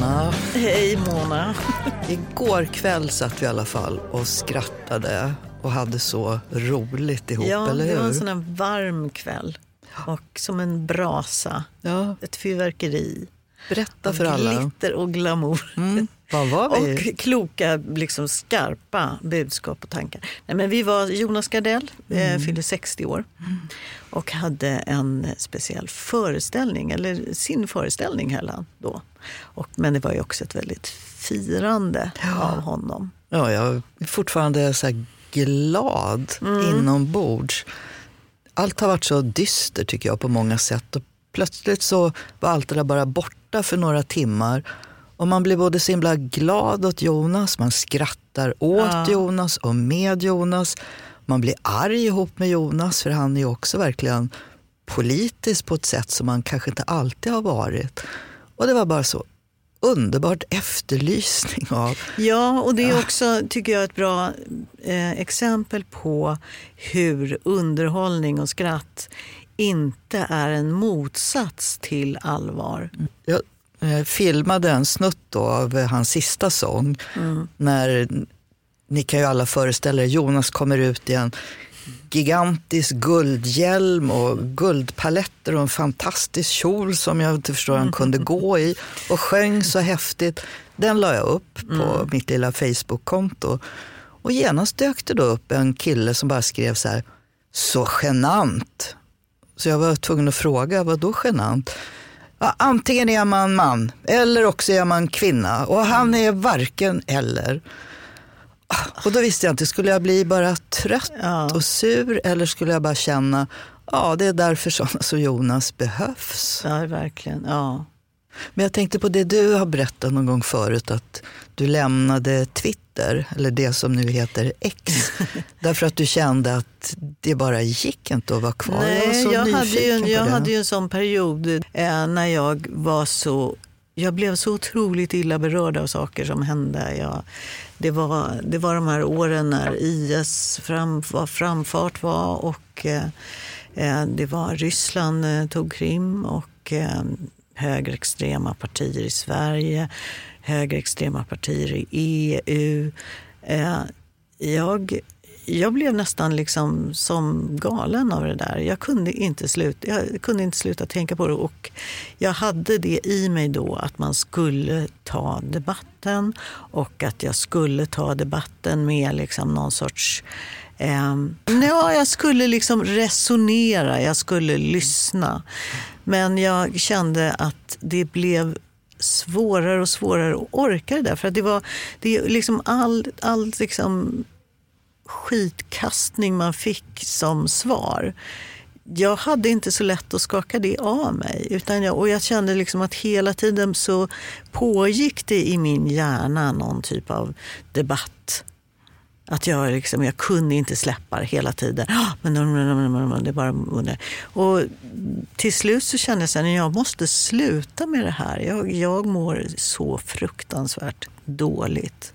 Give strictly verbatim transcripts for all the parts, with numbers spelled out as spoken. Mona. Hej Mona. Igår kväll satt vi i alla fall och skrattade och hade så roligt ihop, ja, eller hur? Ja, det var en sån här varm kväll. Och som en brasa. Ja. Ett fyrverkeri. Berätta för alla. Glitter och glamour. Mm. Vad var vi? Och kloka, liksom skarpa budskap och tankar. Nej, men vi var Jonas Gardell, mm. eh, fyllde sextio år. Mm. Och hade en speciell föreställning, eller sin föreställning heller då. Och, men det var ju också ett väldigt firande, ja, av honom. Ja, jag är fortfarande så här glad, mm, inombords. Allt har varit så dyster tycker jag på många sätt. Och plötsligt så var allt det där bara borta för några timmar. Och man blir både så himla glad åt Jonas, man skrattar åt, ja, Jonas och med Jonas. Man blir arg ihop med Jonas, för han är ju också verkligen politisk på ett sätt som man kanske inte alltid har varit. Och det var bara så underbart efterlysning av. Ja, och det är också, tycker jag, ett bra eh, exempel på hur underhållning och skratt inte är en motsats till allvar. Jag eh, filmade en snutt då av eh, hans sista sång, mm, när... Ni kan ju alla föreställa er, Jonas kommer ut i en gigantisk guldhjälm och guldpaletter och en fantastisk kjol som jag inte förstår han kunde gå i, och sjöng så häftigt. Den la jag upp på, mm, mitt lilla Facebook-konto. Och genast dök det då upp en kille som bara skrev så här: så genant. Så jag var tvungen att fråga, vad då genant? Ja, antingen är man man eller också är man kvinna, och han är varken eller. Och då visste jag inte, skulle jag bli bara trött, ja, och sur, eller skulle jag bara känna, ja, det är därför sådana som Jonas behövs. Ja, verkligen, ja. Men jag tänkte på det du har berättat någon gång förut, att du lämnade Twitter, eller det som nu heter X, därför att du kände att det bara gick inte att vara kvar. Nej, jag var så jag nyfiken hade ju, jag på det. hade ju en sån period eh, när jag var så... Jag blev så otroligt illa berörd av saker som hände. Jag, det, var, det var de här åren när I S fram, var framfart var, och eh, det var Ryssland eh, tog Krim, och eh, högerextrema partier i Sverige, högerextrema partier i E U. Eh, jag... Jag blev nästan liksom som galen av det där. Jag kunde inte sluta, jag kunde inte sluta tänka på det. Och jag hade det i mig då att man skulle ta debatten. Och att jag skulle ta debatten med liksom någon sorts... Eh, ja, jag skulle liksom resonera, jag skulle lyssna. Men jag kände att det blev... svårare och svårare att orka det där. För att det var det liksom all, all liksom... skitkastning man fick som svar. Jag hade inte så lätt att skaka det av mig, utan jag, och jag kände liksom att hela tiden så pågick det i min hjärna någon typ av debatt. Att jag liksom, jag kunde inte släppa det hela tiden. Men det bara, och till slut så kände jag sen att jag måste sluta med det här. Jag, jag mår så fruktansvärt dåligt.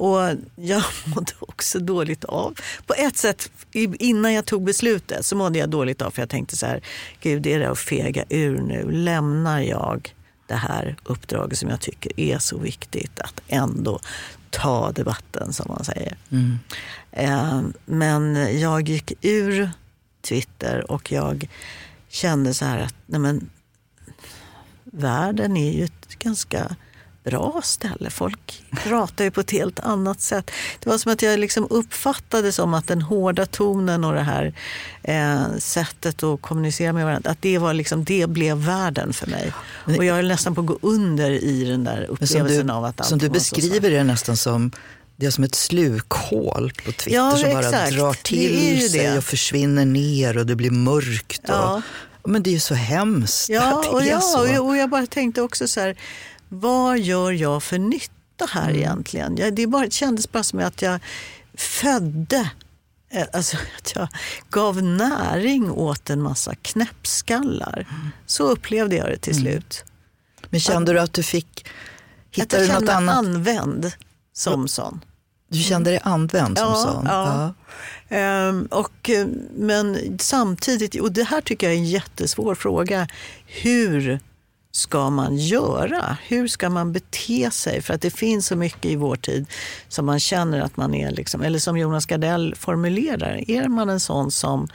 Och jag mådde också dåligt av. På ett sätt, innan jag tog beslutet så mådde jag dåligt av. För jag tänkte så här, gud, det är det att fega ur nu. Lämnar jag det här uppdraget som jag tycker är så viktigt, att ändå ta debatten, som man säger. Mm. Eh, men jag gick ur Twitter, och jag kände så här att, nej men, världen är ju ett ganska... bra ställe. Folk pratar ju på ett helt annat sätt. Det var som att jag liksom uppfattade som att den hårda tonen och det här eh, sättet att kommunicera med varandra, att det var liksom, det blev världen för mig. Och jag är nästan på att gå under i den där upplevelsen du, av att allt som du beskriver är nästan som det är som ett slukhål på Twitter, ja, som exakt. bara drar till sig det. Och försvinner ner, och det blir mörkt. Ja. Och, men det är ju så hemskt. Ja, och, ja så. Och, jag, och jag bara tänkte också så här, vad gör jag för nytta här egentligen? Jag, det, bara, det kändes bara som att jag födde, alltså att jag gav näring åt en massa knäppskallar. Mm. Så upplevde jag det till slut. Mm. Men kände att, du att du fick, hittade du något annat? Använd som sån. Du kände dig använd som ja, sån? Ja. ja. Ehm, och, men samtidigt, och det här tycker jag är en jättesvår fråga, hur... ska man göra? Hur ska man bete sig? För att det finns så mycket i vår tid som man känner att man är liksom, eller som Jonas Gardell formulerar, är man en sån som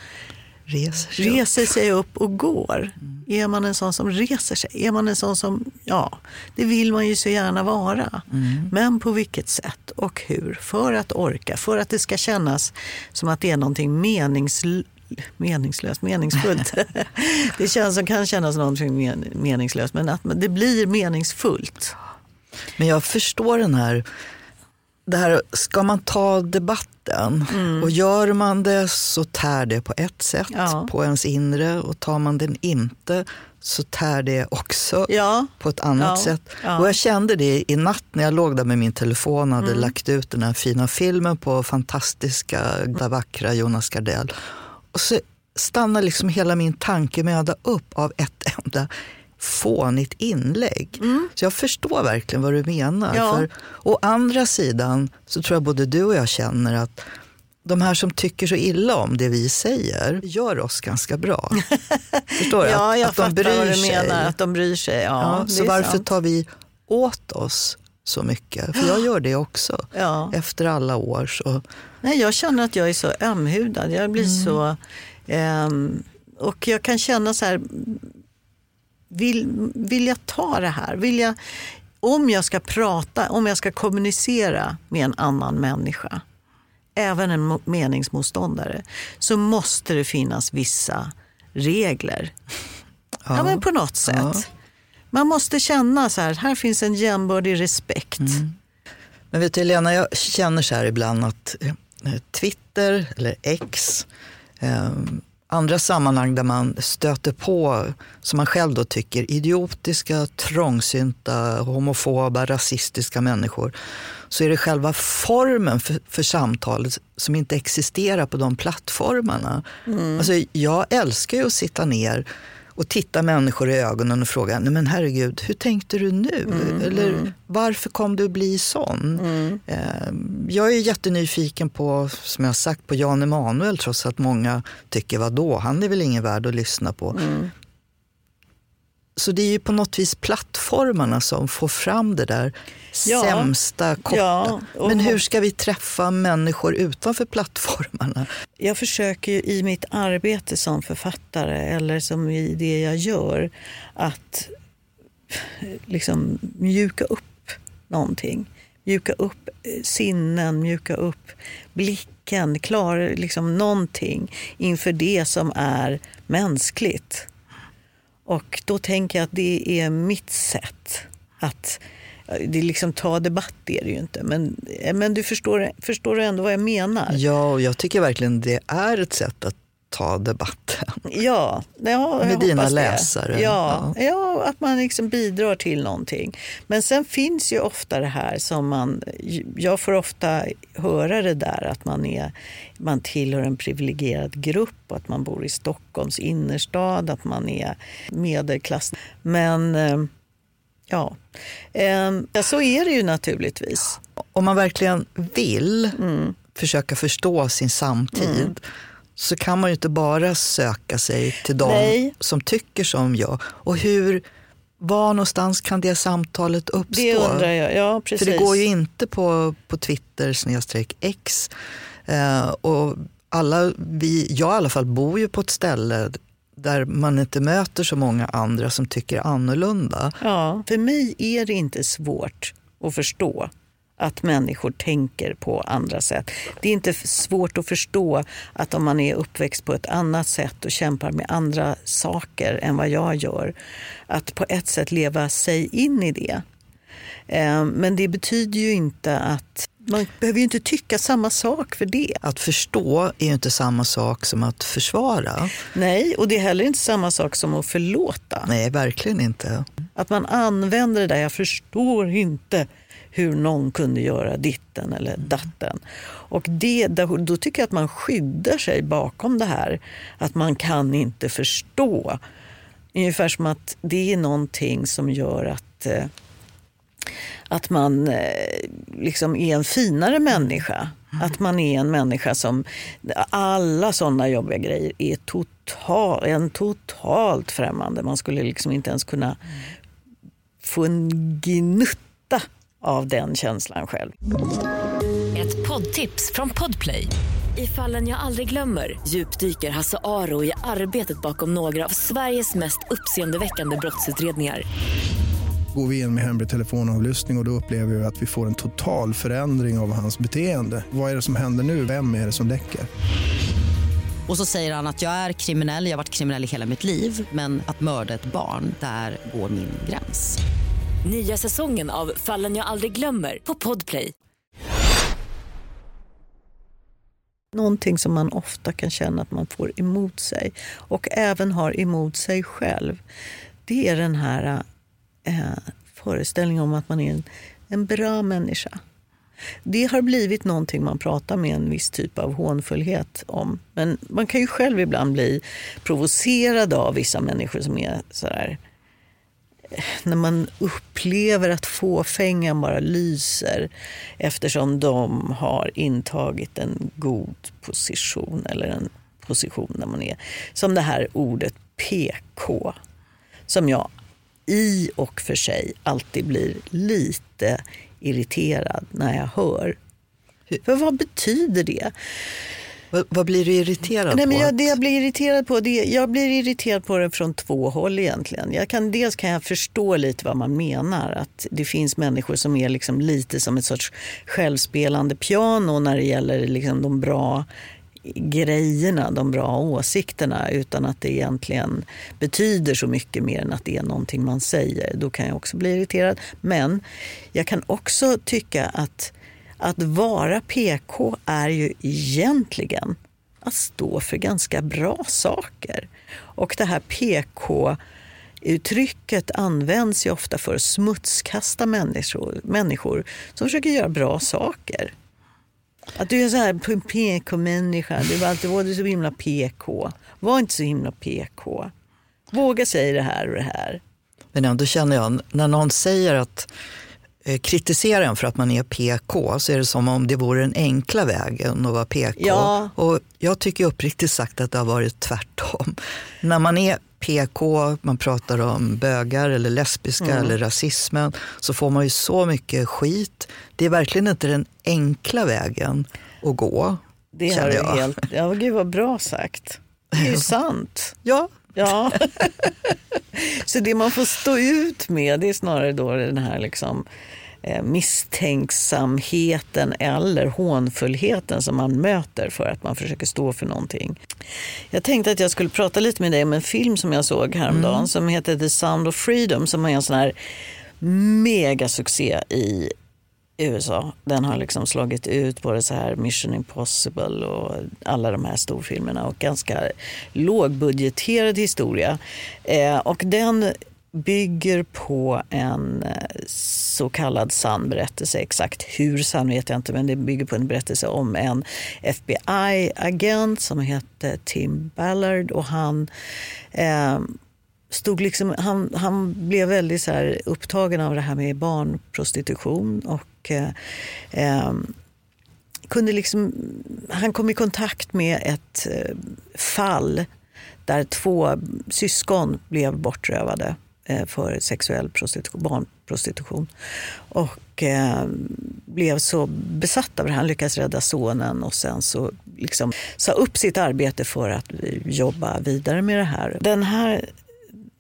reser sig, reser sig upp och går? Mm. Är man en sån som reser sig? Är man en sån som, ja, det vill man ju så gärna vara. Mm. Men på vilket sätt och hur? För att orka, för att det ska kännas som att det är någonting meningslöst. meningslöst, meningsfullt. Det känns som kan kännas någonting meningslöst, men att det blir meningsfullt. Men jag förstår den här, det här ska man ta debatten, mm. och gör man det så tär det på ett sätt, ja. På ens inre, och tar man den inte så tär det också, ja. På ett annat, ja. Sätt. Ja. Och jag kände det i natt när jag låg där med min telefon och hade mm. lagt ut den här fina filmen på fantastiska, där vackra Jonas Gardell. Och så stannar liksom hela min tankemöda upp av ett enda fånigt inlägg. Mm. Så jag förstår verkligen vad du menar. Ja. För å andra sidan så tror jag både du och jag känner att de här som tycker så illa om det vi säger gör oss ganska bra. Förstår du? Ja, att, jag att fattar de bryr vad du menar, sig. Att de bryr sig. Ja, ja, så varför sant. Tar vi åt oss så mycket? För jag gör det också. Ja. Efter alla år så... Nej, jag känner att jag är så ömhudad. Jag blir mm. så... Eh, och jag kan känna så här... Vill, vill jag ta det här? Vill jag, om jag ska prata, om jag ska kommunicera med en annan människa, även en meningsmotståndare, så måste det finnas vissa regler. Ja, ja men på något sätt. Ja. Man måste känna så här, här finns en jämbördig respekt. Mm. Men vet du, Lena, jag känner så här ibland att... Twitter eller X, eh, andra sammanhang där man stöter på, som man själv då tycker, idiotiska, trångsynta, homofoba, rasistiska människor, så är det själva formen för, för samtalet som inte existerar på de plattformarna. Mm. Alltså, jag älskar ju att sitta ner och titta människor i ögonen och fråga, nej men herregud, hur tänkte du nu? Mm, Eller mm. varför kom du bli sån? Mm. Eh, jag är jättenyfiken på, som jag sagt, på Jan Emanuel, trots att många tycker, vadå, han är väl ingen värd att lyssna på. Mm. Så det är ju på något vis plattformarna som får fram det där ja. Sämsta korta. Ja, och... Men hur ska vi träffa människor utanför plattformarna? Jag försöker ju i mitt arbete som författare, eller som i det jag gör, att liksom mjuka upp någonting. Mjuka upp sinnen, mjuka upp blicken, klara liksom någonting inför det som är mänskligt. Och då tänker jag att det är mitt sätt att, det är liksom ta debatt är det ju inte, men, men du förstår, förstår du ändå vad jag menar? Ja, och jag tycker verkligen det är ett sätt att ta debatten. Ja, ja med dina läsare. Ja, ja. Ja, att man liksom bidrar till någonting. Men sen finns ju ofta det här som man, jag får ofta höra det där att man är, man tillhör en privilegierad grupp, att man bor i Stockholms innerstad, att man är medelklass. Men ja, så är det ju naturligtvis. Om man verkligen vill mm. försöka förstå sin samtid mm. så kan man ju inte bara söka sig till de Nej. Som tycker som jag. Och hur, var någonstans kan det samtalet uppstå? Det undrar jag, ja precis. För det går ju inte på, på Twitter, snedstreck X. Eh, och alla, vi, jag i alla fall bor ju på ett ställe där man inte möter så många andra som tycker annorlunda. Ja, för mig är det inte svårt att förstå att människor tänker på andra sätt. Det är inte svårt att förstå att om man är uppväxt på ett annat sätt och kämpar med andra saker än vad jag gör, att på ett sätt leva sig in i det. Men det betyder ju inte att man behöver ju inte tycka samma sak för det. Att förstå är ju inte samma sak som att försvara. Nej, och det är heller inte samma sak som att förlåta. Nej, verkligen inte. Att man använder det där, jag förstår inte hur någon kunde göra ditten eller datten. Och det, då tycker jag att man skyddar sig bakom det här. Att man kan inte förstå. Ungefär som att det är någonting som gör att, att man liksom är en finare människa. Att man är en människa som... Alla sådana jobbiga grejer är total, en totalt främmande. Man skulle liksom inte ens kunna... få en gnutta av den känslan själv. Ett poddtips från Podplay. I Fallen jag aldrig glömmer djupdyker Hasse Aro i arbetet bakom några av Sveriges mest uppseendeväckande brottsutredningar. Går vi in med hemlig telefonavlyssning och då upplever vi att vi får en total förändring av hans beteende. Vad är det som händer nu? Vem är det som läcker? Och så säger han att jag är kriminell, jag har varit kriminell i hela mitt liv. Men att mörda ett barn, där går min gräns. Nya säsongen av Fallen jag aldrig glömmer på Podplay. Någonting som man ofta kan känna att man får emot sig och även har emot sig själv, det är den här eh, föreställningen om att man är en, en bra människa. Det har blivit någonting man pratar med en viss typ av hånfullhet om. Men man kan ju själv ibland bli provocerad av vissa människor som är sådär. När man upplever att fåfängan bara lyser eftersom de har intagit en god position eller en position där man är. Som det här ordet P K som jag i och för sig alltid blir lite irriterad när jag hör. För vad betyder det? Vad, vad blir du irriterad Nej, men jag, på? Det jag blir irriterad på, det, jag blir irriterad på det från två håll egentligen. Jag kan, dels kan jag förstå lite vad man menar. Att det finns människor som är liksom lite som ett sorts självspelande piano när det gäller liksom de bra grejerna, de bra åsikterna, utan att det egentligen betyder så mycket mer än att det är någonting man säger. Då kan jag också bli irriterad. Men jag kan också tycka att att vara P K är ju egentligen att stå för ganska bra saker. Och det här P K-uttrycket används ju ofta för att smutskasta människor, människor som försöker göra bra saker. Att du är så här P K-människa, du var alltid var du så himla P K. Var inte så himla P K. Våga säga det här och det här. Men ändå känner jag, när någon säger att kritisera en för att man är P K, så är det som om det vore den enkla vägen att vara P K. Ja. Och jag tycker uppriktigt sagt att det har varit tvärtom. När man är P K, man pratar om bögar eller lesbiska mm. eller rasismen, så får man ju så mycket skit. Det är verkligen inte den enkla vägen att gå. Det har du helt... Ja, gud vad bra sagt. Det är ju sant. Ja. Ja. Så det man får stå ut med, det är snarare då den här liksom misstänksamheten eller hånfullheten som man möter för att man försöker stå för någonting. Jag tänkte att jag skulle prata lite med dig om en film som jag såg häromdagen mm. som heter The Sound of Freedom, som är en sån här mega succé i U S A. Den har liksom slagit ut både så här Mission Impossible och alla de här storfilmerna, och ganska lågbudgeterad historia. Eh, och den bygger på en så kallad sann berättelse. Exakt hur sann vet jag inte, men det bygger på en berättelse om en F B I-agent som hette Tim Ballard, och han... Eh, Stod liksom, han, han blev väldigt så här upptagen av det här med barnprostitution och eh, kunde liksom, han kom i kontakt med ett fall där två syskon blev bortrövade för sexuell prostitution, barnprostitution, och eh, blev så besatt av det. Han lyckades rädda sonen och sen så liksom sa upp sitt arbete för att jobba vidare med det här. Den här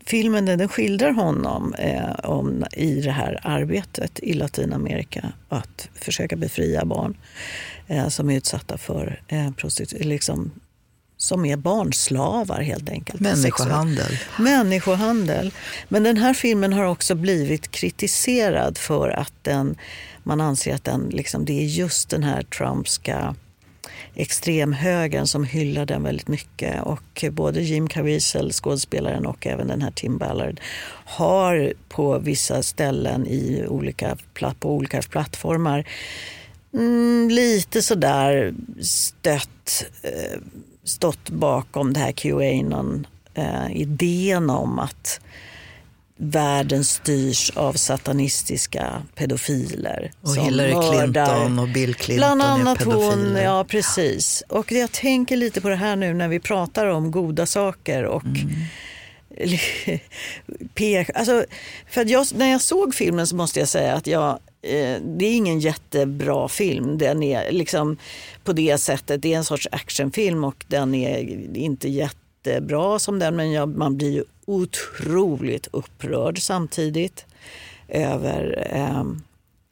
filmen, den skildrar honom eh, om, i det här arbetet i Latinamerika att försöka befria barn eh, som är utsatta för eh, prostitution, liksom, som är barnslavar helt enkelt. Människohandel. Människohandel. Men den här filmen har också blivit kritiserad för att den, man anser att den, liksom, det är just den här Trumpska extremhögern som hyllar den väldigt mycket, och både Jim Caviezel, skådespelaren, och även den här Tim Ballard har på vissa ställen i olika, på olika plattformar mm, lite sådär stött, stått bakom det här QAnon idén om att världen styrs av satanistiska pedofiler. Och som Hillary Clinton och Bill Clinton bland annat är pedofiler. Hon, ja, precis. Och jag tänker lite på det här nu när vi pratar om goda saker och mm. Alltså, för att jag, när jag såg filmen så måste jag säga att jag, eh, det är ingen jättebra film. Den är liksom på det sättet, det är en sorts actionfilm och den är inte jättebra som den, men jag, man blir ju otroligt upprörd samtidigt över eh,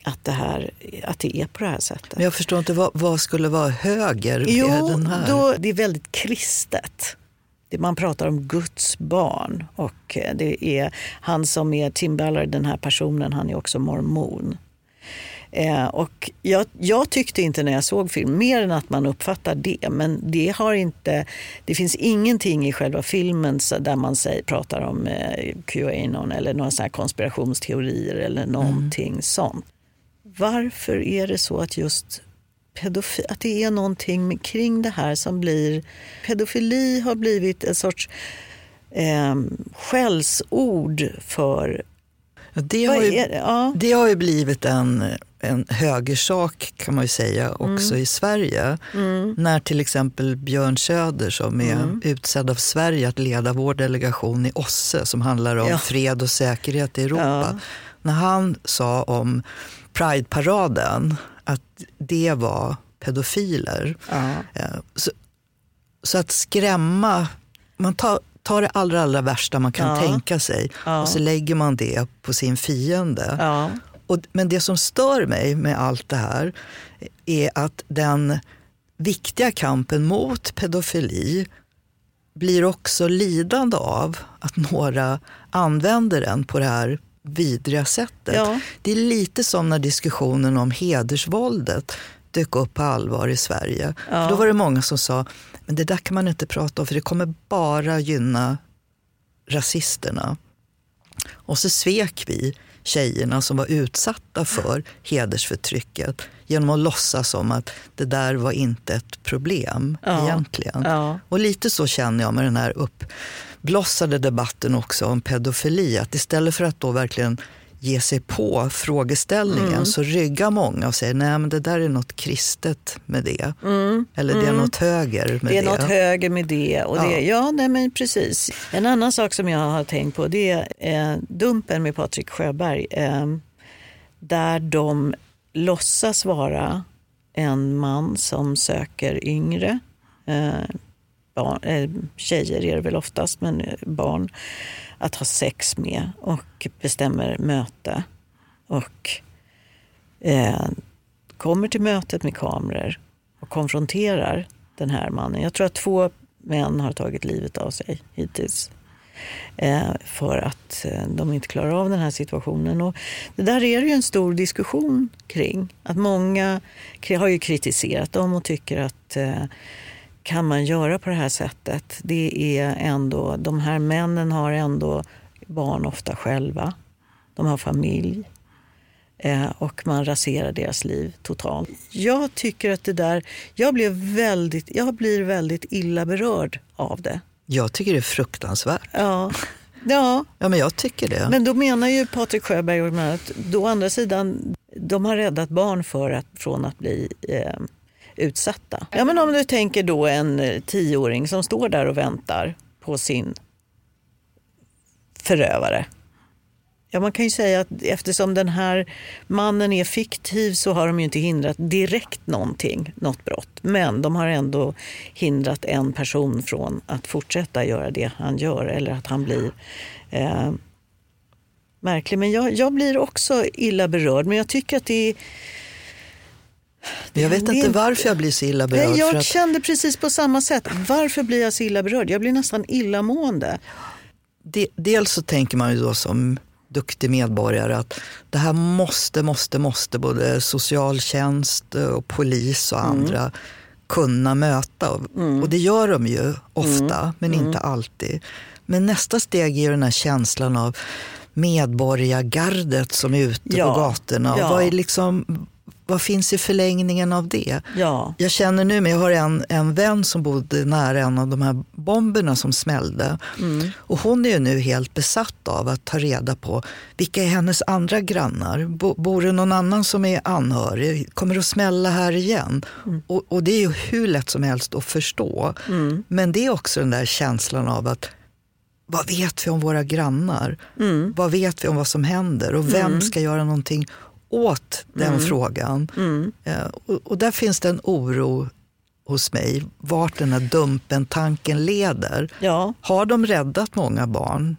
att det här, att det är på det här sättet. Men jag förstår inte, vad, vad skulle vara höger? Jo, den här? Då, det är väldigt kristet. Man pratar om Guds barn och det är han som är Tim Ballard, den här personen, han är också mormon. Eh, och jag, jag tyckte inte när jag såg film mer än att man uppfattar det, men det har inte, det finns ingenting i själva filmen så där man säger, pratar om eh, QAnon eller några sådana här konspirationsteorier eller någonting mm. sånt. Varför är det så att just Pedofili, att det är någonting kring det här som blir... Pedofili har blivit en sorts eh, skällsord för... Ja, det, har ju, det? Ja. det har ju blivit en, en högersak kan man ju säga också mm. i Sverige. Mm. När till exempel Björn Söder som är mm. utsedd av Sverige att leda vår delegation i Osse som handlar om ja. fred och säkerhet i Europa. Ja. När han sa om Pride-paraden... att det var pedofiler. Ja. Så, så att skrämma... Man tar, tar det allra, allra värsta man kan ja. tänka sig. Ja. Och så lägger man det på sin fiende. Ja. Och, men det som stör mig med allt det här är att den viktiga kampen mot pedofili blir också lidande av att några använder den på det här vidriga sättet. Ja. Det är lite som när diskussionen om hedersvåldet dök upp på allvar i Sverige. Ja. Då var det många som sa, men det där kan man inte prata om för det kommer bara gynna rasisterna. Och så svek vi tjejerna som var utsatta för hedersförtrycket genom att låtsas som att det där var inte ett problem ja. egentligen. Ja. Och lite så känner jag med den här uppblossade debatten också om pedofili, att istället för att då verkligen ge sig på frågeställningen mm. så ryggar många och säger nej men det där är något kristet med det. Mm. Eller det är mm. något höger med det. Det är något höger med det. Och ja. det ja, nej men precis. En annan sak som jag har tänkt på det är eh, dumpen med Patrik Sjöberg. Eh, där de låtsas vara en man som söker yngre. Eh, barn, eh, tjejer är det väl oftast, men barn. Att ha sex med och bestämmer möte och eh, kommer till mötet med kameror och konfronterar den här mannen. Jag tror att två män har tagit livet av sig hittills eh, för att eh, de inte klarar av den här situationen. Och det där är ju en stor diskussion kring. Att många har ju kritiserat dem och tycker att... Eh, kan man göra på det här sättet? Det är ändå, de här männen har ändå barn ofta själva. De har familj. Eh, och man raserar deras liv totalt. Jag tycker att det där, jag blir väldigt, jag blir väldigt illa berörd av det. Jag tycker det är fruktansvärt. Ja. Ja. Ja, men jag tycker det. Men då menar ju Patrik Sjöberg och att då å andra sidan, de har räddat barn för att, från att bli... Eh, utsatta. Ja, men om du tänker då en tioåring som står där och väntar på sin förövare. Ja, man kan ju säga att eftersom den här mannen är fiktiv så har de ju inte hindrat direkt någonting, något brott. Men de har ändå hindrat en person från att fortsätta göra det han gör eller att han blir... Eh, märklig. Men jag, jag blir också illa berörd. Men jag tycker att det är... Jag vet inte varför jag blir så illa berörd. Nej, jag för att... kände precis på samma sätt. Varför blir jag så illa berörd? Jag blir nästan illamående. De, dels så tänker man ju då som duktig medborgare att det här måste, måste, måste både socialtjänst och polis och andra mm. kunna möta. Mm. Och det gör de ju ofta, mm. men mm. inte alltid. Men nästa steg är ju den här känslan av medborgargardet som är ute ja. på gatorna. Ja. Och vad är liksom... Vad finns i förlängningen av det? Ja. Jag känner nu, men jag har en, en vän som bodde nära en av de här bomberna som smällde. Mm. Och hon är ju nu helt besatt av att ta reda på vilka är hennes andra grannar? Bo, bor det någon annan som är anhörig? Kommer det att smälla här igen? Mm. Och, och det är ju hur lätt som helst att förstå. Mm. Men det är också den där känslan av att vad vet vi om våra grannar? Mm. Vad vet vi om vad som händer? Och vem mm. ska göra någonting åt den mm. frågan? Mm. Eh, och, och där finns det en oro hos mig. Vart den här dumpen-tanken leder. Ja. Har de räddat många barn?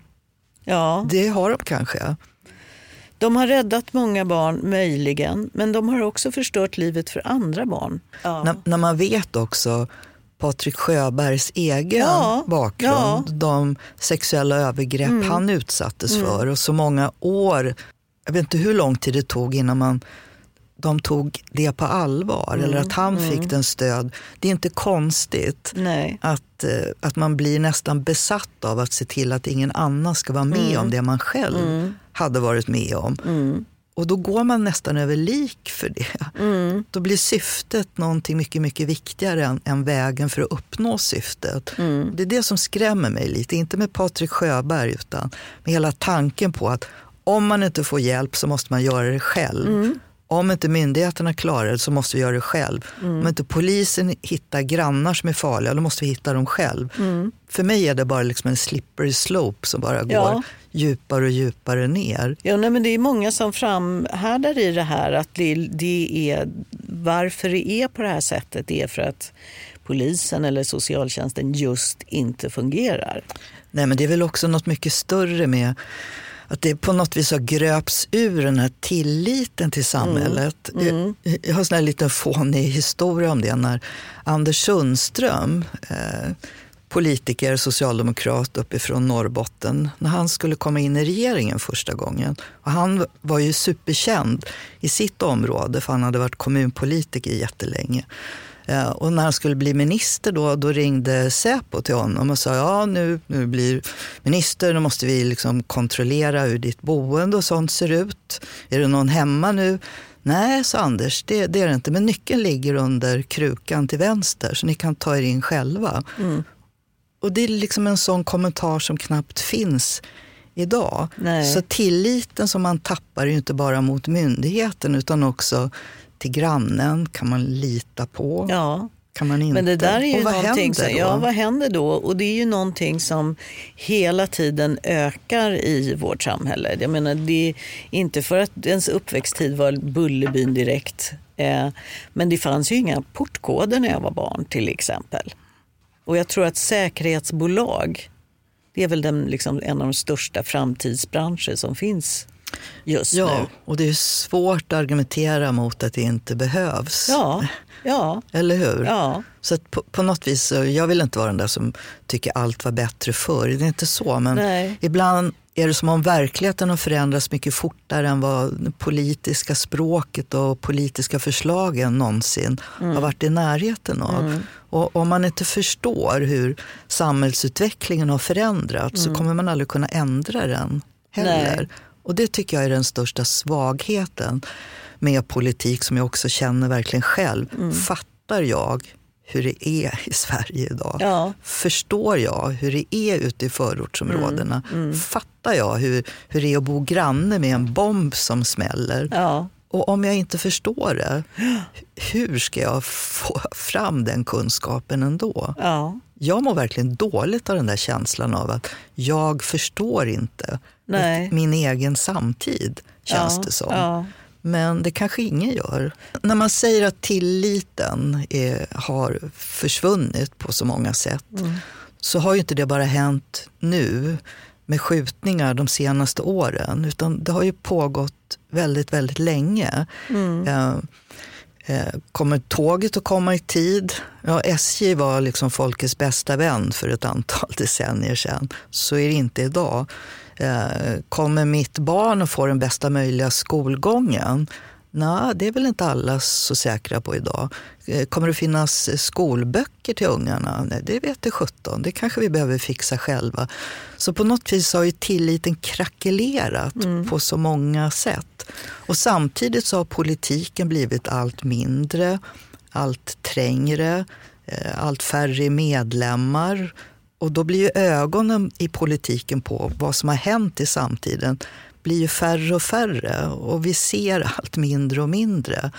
Ja. Det har de kanske. De har räddat många barn, möjligen. Men de har också förstört livet för andra barn. Ja. När, när man vet också Patrik Sjöbergs egen ja, bakgrund, ja. de sexuella övergrepp mm. han utsattes mm. för och så många år, jag vet inte hur lång tid det tog innan man, de tog det på allvar mm. eller att han mm. fick den stöd. Det är inte konstigt att, att man blir nästan besatt av att se till att ingen annan ska vara med mm. om det man själv mm. hade varit med om. Mm. Och då går man nästan över lik för det. Mm. Då blir syftet någonting mycket, mycket viktigare än, än vägen för att uppnå syftet. Mm. Det är det som skrämmer mig lite. Inte med Patrik Sjöberg utan med hela tanken på att om man inte får hjälp så måste man göra det själv. Mm. Om inte myndigheterna klarar det så måste vi göra det själv. Mm. Om inte polisen hittar grannar som är farliga, då måste vi hitta dem själv. Mm. För mig är det bara liksom en slippery slope som bara går ja. djupare och djupare ner. Ja, nej, men det är många som framhärdar i det här. Att det, det är, varför det är på det här sättet är för att polisen eller socialtjänsten just inte fungerar. Nej, men det är väl också något mycket större med att det på något vis har gröps ur den här tilliten till samhället. Mm. Mm. Jag, jag har sån här liten fånig historia om det när Anders Sundström, eh, politiker, socialdemokrat uppifrån Norrbotten, när han skulle komma in i regeringen första gången. Och han var ju superkänd i sitt område för han hade varit kommunpolitiker jättelänge. Och när han skulle bli minister då, då ringde Säpo till honom och sa ja nu, nu blir minister, då måste vi liksom kontrollera hur ditt boende och sånt ser ut. Är det någon hemma nu? Nej, sa Anders, det, det är det inte, men nyckeln ligger under krukan till vänster så ni kan ta er in själva. Mm. Och det är liksom en sån kommentar som knappt finns idag. Nej. Så tilliten som man tappar är ju inte bara mot myndigheten utan också till grannen, kan man lita på? Ja. Kan man inte? Men det där är ju och vad någonting som, ja, vad händer då? Och det är ju någonting som hela tiden ökar i vårt samhälle. Jag menar, det är inte för att ens uppväxttid var Bullerbyn direkt. Eh, men det fanns ju inga portkoder när jag var barn, till exempel. Och jag tror att säkerhetsbolag, det är väl den, liksom, en av de största framtidsbranscher som finns just ja, nu. Och det är svårt att argumentera mot att det inte behövs. Ja, ja. Eller hur? Ja. Så att på, på något vis, jag vill inte vara den där som tycker allt var bättre förr. Det är inte så, men nej. Ibland är det som om verkligheten har förändrats mycket fortare än vad det politiska språket och politiska förslagen någonsin mm. har varit i närheten av. Mm. Och om man inte förstår hur samhällsutvecklingen har förändrats mm. så kommer man aldrig kunna ändra den heller. Nej. Och det tycker jag är den största svagheten med politik som jag också känner verkligen själv. Mm. Fattar jag hur det är i Sverige idag? Ja. Förstår jag hur det är ute i förortsområdena? Mm. Mm. Fattar jag hur, hur det är att bo granne med en bomb som smäller? Ja. Och om jag inte förstår det, hur ska jag få fram den kunskapen ändå? Ja. Jag mår verkligen dåligt av den där känslan av att jag förstår inte nej. min egen samtid, känns ja, det som. Ja. Men det kanske ingen gör. När man säger att tilliten är, har försvunnit på så många sätt mm. så har ju inte det bara hänt nu med skjutningar de senaste åren utan det har ju pågått väldigt, väldigt länge. Mm. Eh, Kommer tåget att komma i tid? Ja, S J var liksom folkets bästa vän för ett antal decennier sedan. Så är det inte idag. Kommer mitt barn att få den bästa möjliga skolgången? Nej, det är väl inte alla så säkra på idag. Kommer det finnas skolböcker till ungarna? Nej, det vet det sjutton. Det kanske vi behöver fixa själva. Så på något vis har ju tilliten krackelerat mm. på så många sätt. Och samtidigt så har politiken blivit allt mindre, allt trängre, allt färre medlemmar. Och då blir ju ögonen i politiken på vad som har hänt i samtiden blir ju färre och färre och vi ser allt mindre och mindre.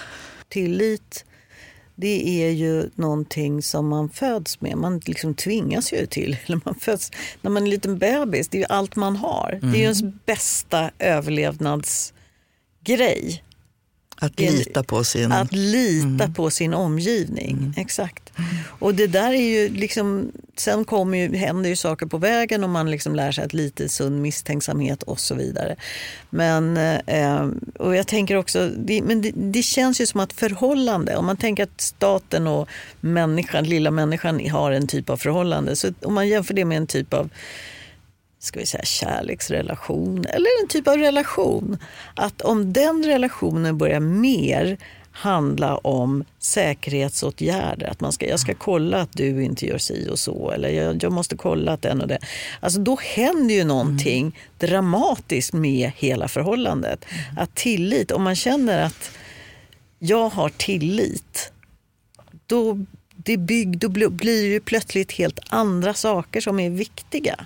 Tillit Det är ju någonting som man föds med. Man liksom tvingas ju till. Eller man föds, när man är en liten bebis, det är ju allt man har. Mm. Det är ju ens bästa överlevnadsgrej. Att lita på sin... Att lita mm. på sin omgivning, mm. exakt. Mm. Och det där är ju liksom... Sen kommer ju, händer ju saker på vägen och man liksom lär sig att lite sund misstänksamhet och så vidare. Men, eh, och jag tänker också... Det, men det, det känns ju som att förhållande... Om man tänker att staten och människan, lilla människan har en typ av förhållande. Så om man jämför det med en typ av... ska vi säga kärleksrelation eller en typ av relation, att om den relationen börjar mer handla om säkerhetsåtgärder, att man ska, jag ska kolla att du inte gör si och så, eller jag, jag måste kolla att den och det, alltså då händer ju någonting mm. dramatiskt med hela förhållandet. Mm. Att tillit, om man känner att jag har tillit, då, det bygg, då blir ju plötsligt helt andra saker som är viktiga.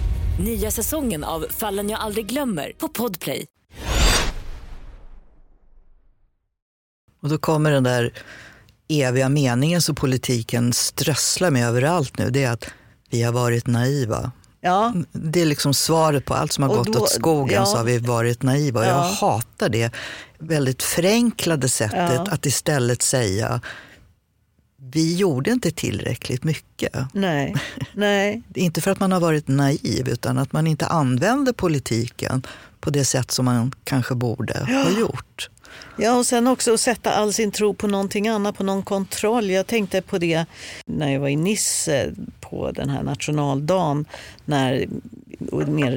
Nya säsongen av Fallen jag aldrig glömmer på Podplay. Och då kommer den där eviga meningen som politiken strösslar med överallt nu. Det är att vi har varit naiva. Ja. Det är liksom svaret på allt som har och gått då, åt skogen, ja. Så har vi varit naiva. Ja. Jag hatar det väldigt förenklade sättet, ja. Att istället säga... Vi gjorde inte tillräckligt mycket. Nej, nej. Inte för att man har varit naiv, utan att man inte använder politiken på det sätt som man kanske borde ja. Ha gjort. Ja, och sen också att sätta all sin tro på någonting annat, på någon kontroll. Jag tänkte på det när jag var i Nice på den här nationaldagen, när,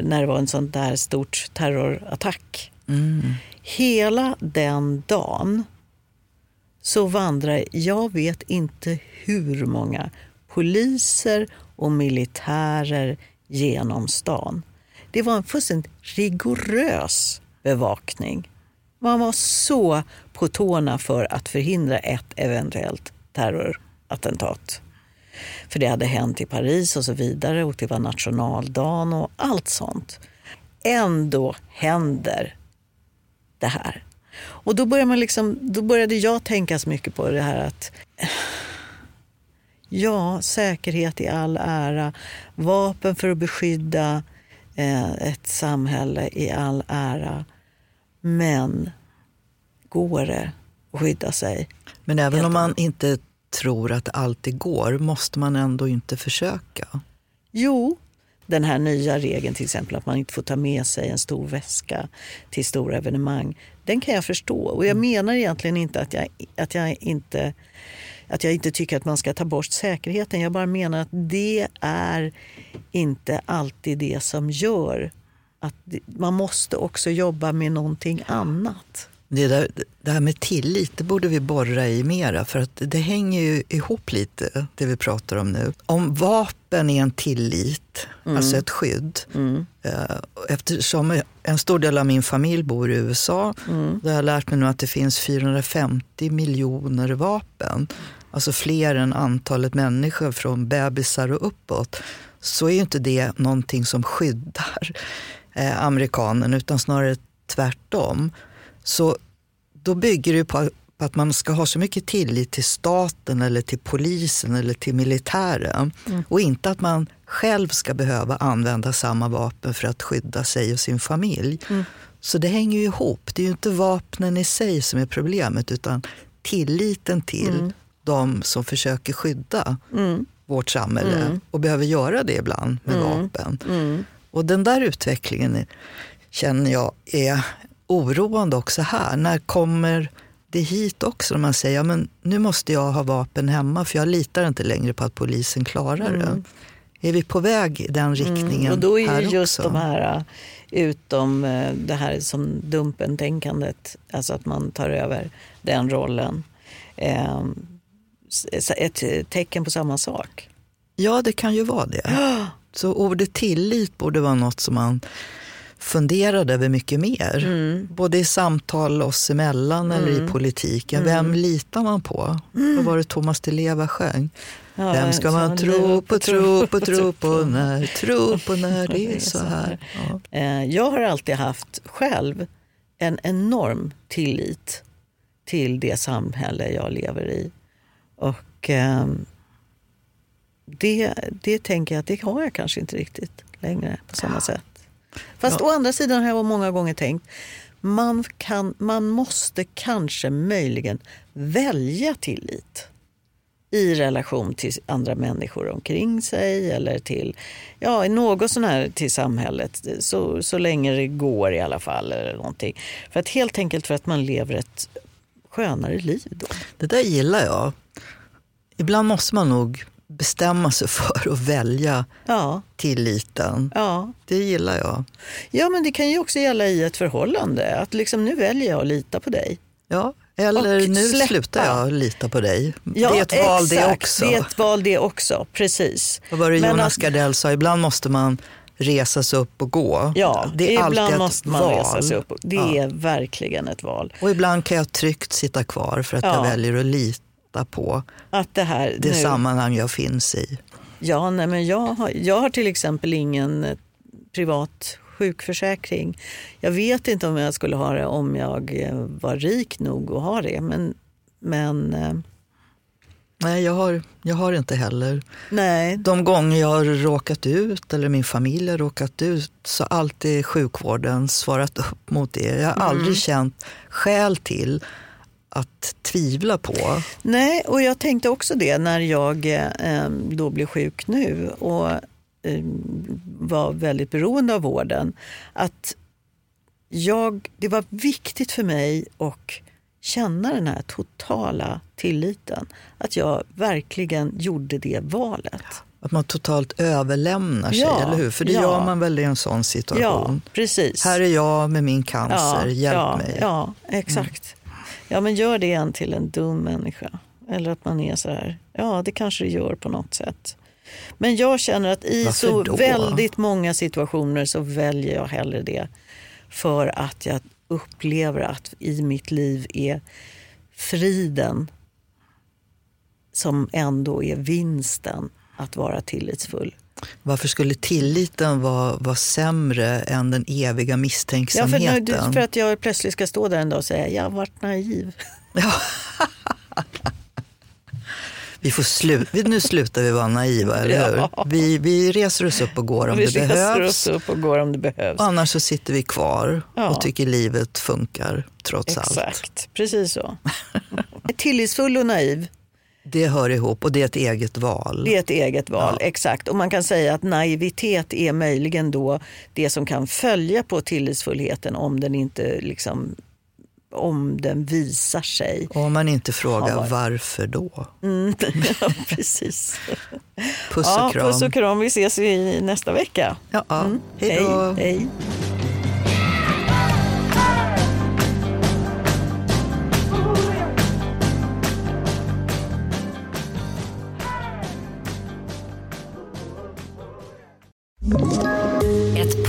när det var en sån där stort terrorattack. Mm. Hela den dagen... så vandrar, jag vet inte hur många poliser och militärer genom stan. Det var en fullständigt rigorös bevakning. Man var så på tårna för att förhindra ett eventuellt terrorattentat. För det hade hänt i Paris och så vidare, och det var nationaldagen och allt sånt. Ändå händer det här. Och då började man liksom, då började jag tänka så mycket på det här att ja, säkerhet i all ära, vapen för att beskydda eh, ett samhälle i all ära, men går det att skydda sig? Men även om man inte tror att det alltid går, måste man ändå inte försöka? Jo. Den här nya regeln till exempel att man inte får ta med sig en stor väska till stora evenemang, den kan jag förstå. Och jag menar egentligen inte att jag, att jag inte att jag inte tycker att man ska ta bort säkerheten. Jag bara menar att det är inte alltid det som gör att man måste också jobba med någonting annat. Det, där, det här med tillit, det borde vi borra i mera, för att det hänger ju ihop lite det vi pratar om nu. Om vapen är en tillit, mm. alltså ett skydd, mm. eftersom en stor del av min familj bor i U S A, mm. då har jag lärt mig nu att det finns fyrahundrafemtio miljoner vapen, alltså fler än antalet människor från bebisar och uppåt, så är ju inte det någonting som skyddar eh, amerikanen, utan snarare tvärtom. Så då bygger det på att man ska ha så mycket tillit till staten eller till polisen eller till militären. Mm. Och inte att man själv ska behöva använda samma vapen för att skydda sig och sin familj. Mm. Så det hänger ju ihop. Det är ju inte vapnen i sig som är problemet, utan tilliten till mm. de som försöker skydda mm. vårt samhälle. Mm. Och behöver göra det ibland med mm. vapen. Mm. Och den där utvecklingen känner jag är... oroande också här. När kommer det hit också, när man säger ja, men nu måste jag ha vapen hemma för jag litar inte längre på att polisen klarar det. Mm. Är vi på väg i den riktningen mm. och då är här just också? De här, utom det här som dumpentänkandet, alltså att man tar över den rollen, ett tecken på samma sak. Ja, det kan ju vara det. Så ordet tillit borde vara något som man funderade över mycket mer. Mm. Både i samtal oss emellan mm. eller i politiken. Mm. Vem litar man på? Mm. Vad var det Thomas Di Leva sjöng? Ja, vem ska man tro på, tro på, tro på när, tro på när det är så här. Ja. Jag har alltid haft själv en enorm tillit till det samhälle jag lever i. Och eh, det, det tänker jag att det har jag kanske inte riktigt längre på samma ja. sätt. Fast ja. å andra sidan har jag många gånger tänkt man, kan, man måste kanske möjligen välja tillit i relation till andra människor omkring sig eller till ja, något sån här till samhället så, så länge det går i alla fall eller någonting. För att helt enkelt för att man lever ett skönare liv då. Det där gillar jag. Ibland måste man nog bestämma sig för att välja ja. tilliten. Ja. Det gillar jag. Ja, men det kan ju också gälla i ett förhållande. Att liksom nu väljer jag att lita på dig. Ja, eller nu släppa. Slutar jag lita på dig. Ja, det är ett exakt. val det också. Det är ett val det också, precis. Och vad det men Jonas att... Gardell sa, ibland måste man resa sig upp och gå. Ja, det är alltid måste ett man val. Resa sig upp och... Det ja. är verkligen ett val. Och ibland kan jag tryggt sitta kvar för att ja. jag väljer att lita på att det, här, det nu... sammanhang jag finns i. Ja, nej, men jag har, jag har till exempel ingen privat sjukförsäkring. Jag vet inte om jag skulle ha det om jag var rik nog att ha det, men... men nej, jag har, jag har inte heller. Nej. De gånger jag har råkat ut eller min familj har råkat ut så alltid sjukvården svarat upp mot det. Jag har mm. aldrig känt skäl till att tvivla på. Nej, och jag tänkte också det när jag eh, då blev sjuk nu och eh, var väldigt beroende av vården. Att jag, det var viktigt för mig och känna den här totala tilliten. Att jag verkligen gjorde det valet. Att man totalt överlämnar sig, ja, eller hur? För det ja. gör man väl i en sån situation. Ja, precis. Här är jag med min cancer, ja, hjälp ja, mig. Ja, exakt. Mm. Ja, men gör det en till en dum människa. Eller att man är så här, ja det kanske det gör på något sätt. Men jag känner att i Varför så då? väldigt många situationer så väljer jag hellre det. För att jag upplever att i mitt liv är friden som ändå är vinsten att vara tillitsfull. Varför skulle tilliten vara, vara sämre än den eviga misstänksamheten? Ja, för, nu, för att jag plötsligt ska stå där en dag och säga jag har varit naiv. Ja. Vi får slu- nu slutar vi vara naiva, eller hur? Ja. Vi, vi reser oss upp och går om vi det behövs. Vi reser oss upp och går om det behövs. Och annars så sitter vi kvar ja. och tycker livet funkar trots Exakt. allt. Exakt, precis så. Tillitsfull och naiv. Det hör ihop och det är ett eget val. Det är ett eget val, ja. exakt. Och man kan säga att naivitet är möjligen då det som kan följa på tillitsfullheten om den inte liksom... om den visar sig. Om man inte frågar var... varför då. Mm, ja, precis. Puss och ja, kram. Puss och kram. Vi ses i nästa vecka. Ja, ja. Mm. Hej då. Hej, hej. Ett